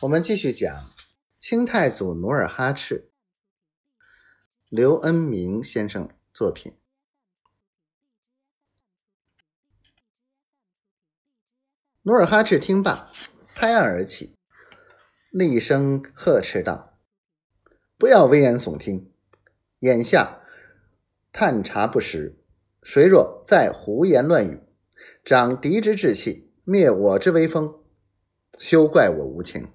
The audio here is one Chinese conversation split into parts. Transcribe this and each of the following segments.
我们继续讲清太祖努尔哈赤，刘恩明先生作品。努尔哈赤听罢，拍案而起，厉声呵斥道：“不要危言耸听！眼下探查不实，谁若再胡言乱语，长敌之志气，灭我之威风，休怪我无情。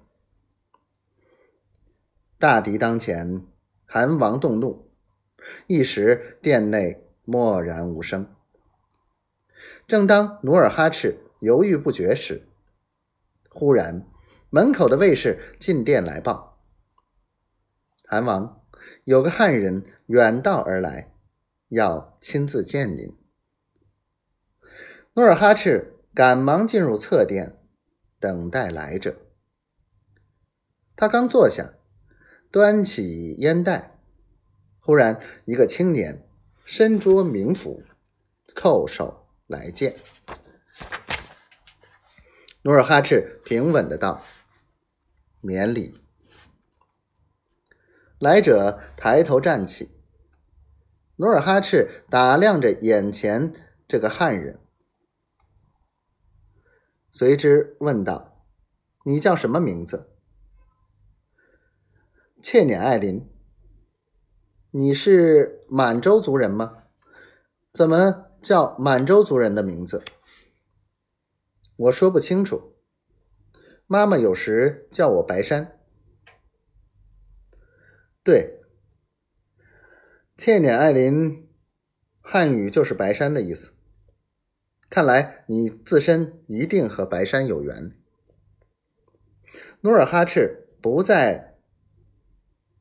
大敌当前，韩王动怒，一时殿内默然无声。”正当努尔哈赤犹豫不决时，忽然门口的卫士进殿来报：“韩王，有个汉人远道而来，要亲自见您。”努尔哈赤赶忙进入侧殿，等待来者。他刚坐下，端起烟袋，忽然一个青年身着名服，叩首来见。努尔哈赤平稳的道：“免礼。”来者抬头站起，努尔哈赤打量着眼前这个汉人，随之问道：“你叫什么名字？”“切捻艾林。”“你是满洲族人吗？怎么叫满洲族人的名字？”“我说不清楚，妈妈有时叫我白山。”“对，切捻艾林，汉语就是白山的意思。看来你自身一定和白山有缘。”努尔哈赤不再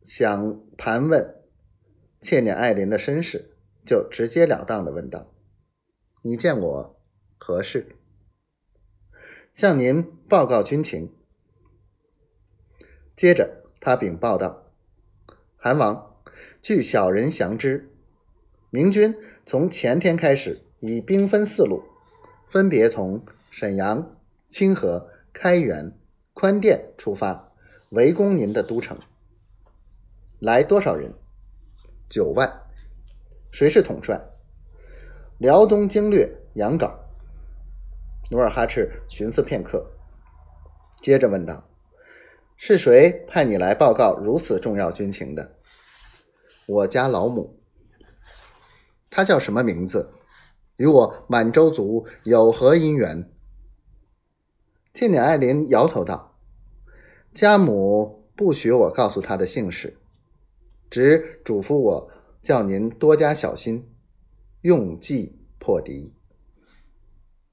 想盘问切捻艾林的身世，就直截了当的问道：“你见我何事？”“向您报告军情。”接着他禀报道：“韩王，据小人详知，明军从前天开始以兵分四路，分别从沈阳、清河、开原、宽甸出发，围攻您的都城。来多少人？9万。谁是统帅？辽东经略杨镐。”努尔哈赤寻思片刻，接着问道：“是谁派你来报告如此重要军情的？”“我家老母。”“她叫什么名字？与我满洲族有何因缘？”切捻艾林摇头道：“家母不许我告诉她的姓氏，只嘱咐我叫您多加小心，用计破敌。”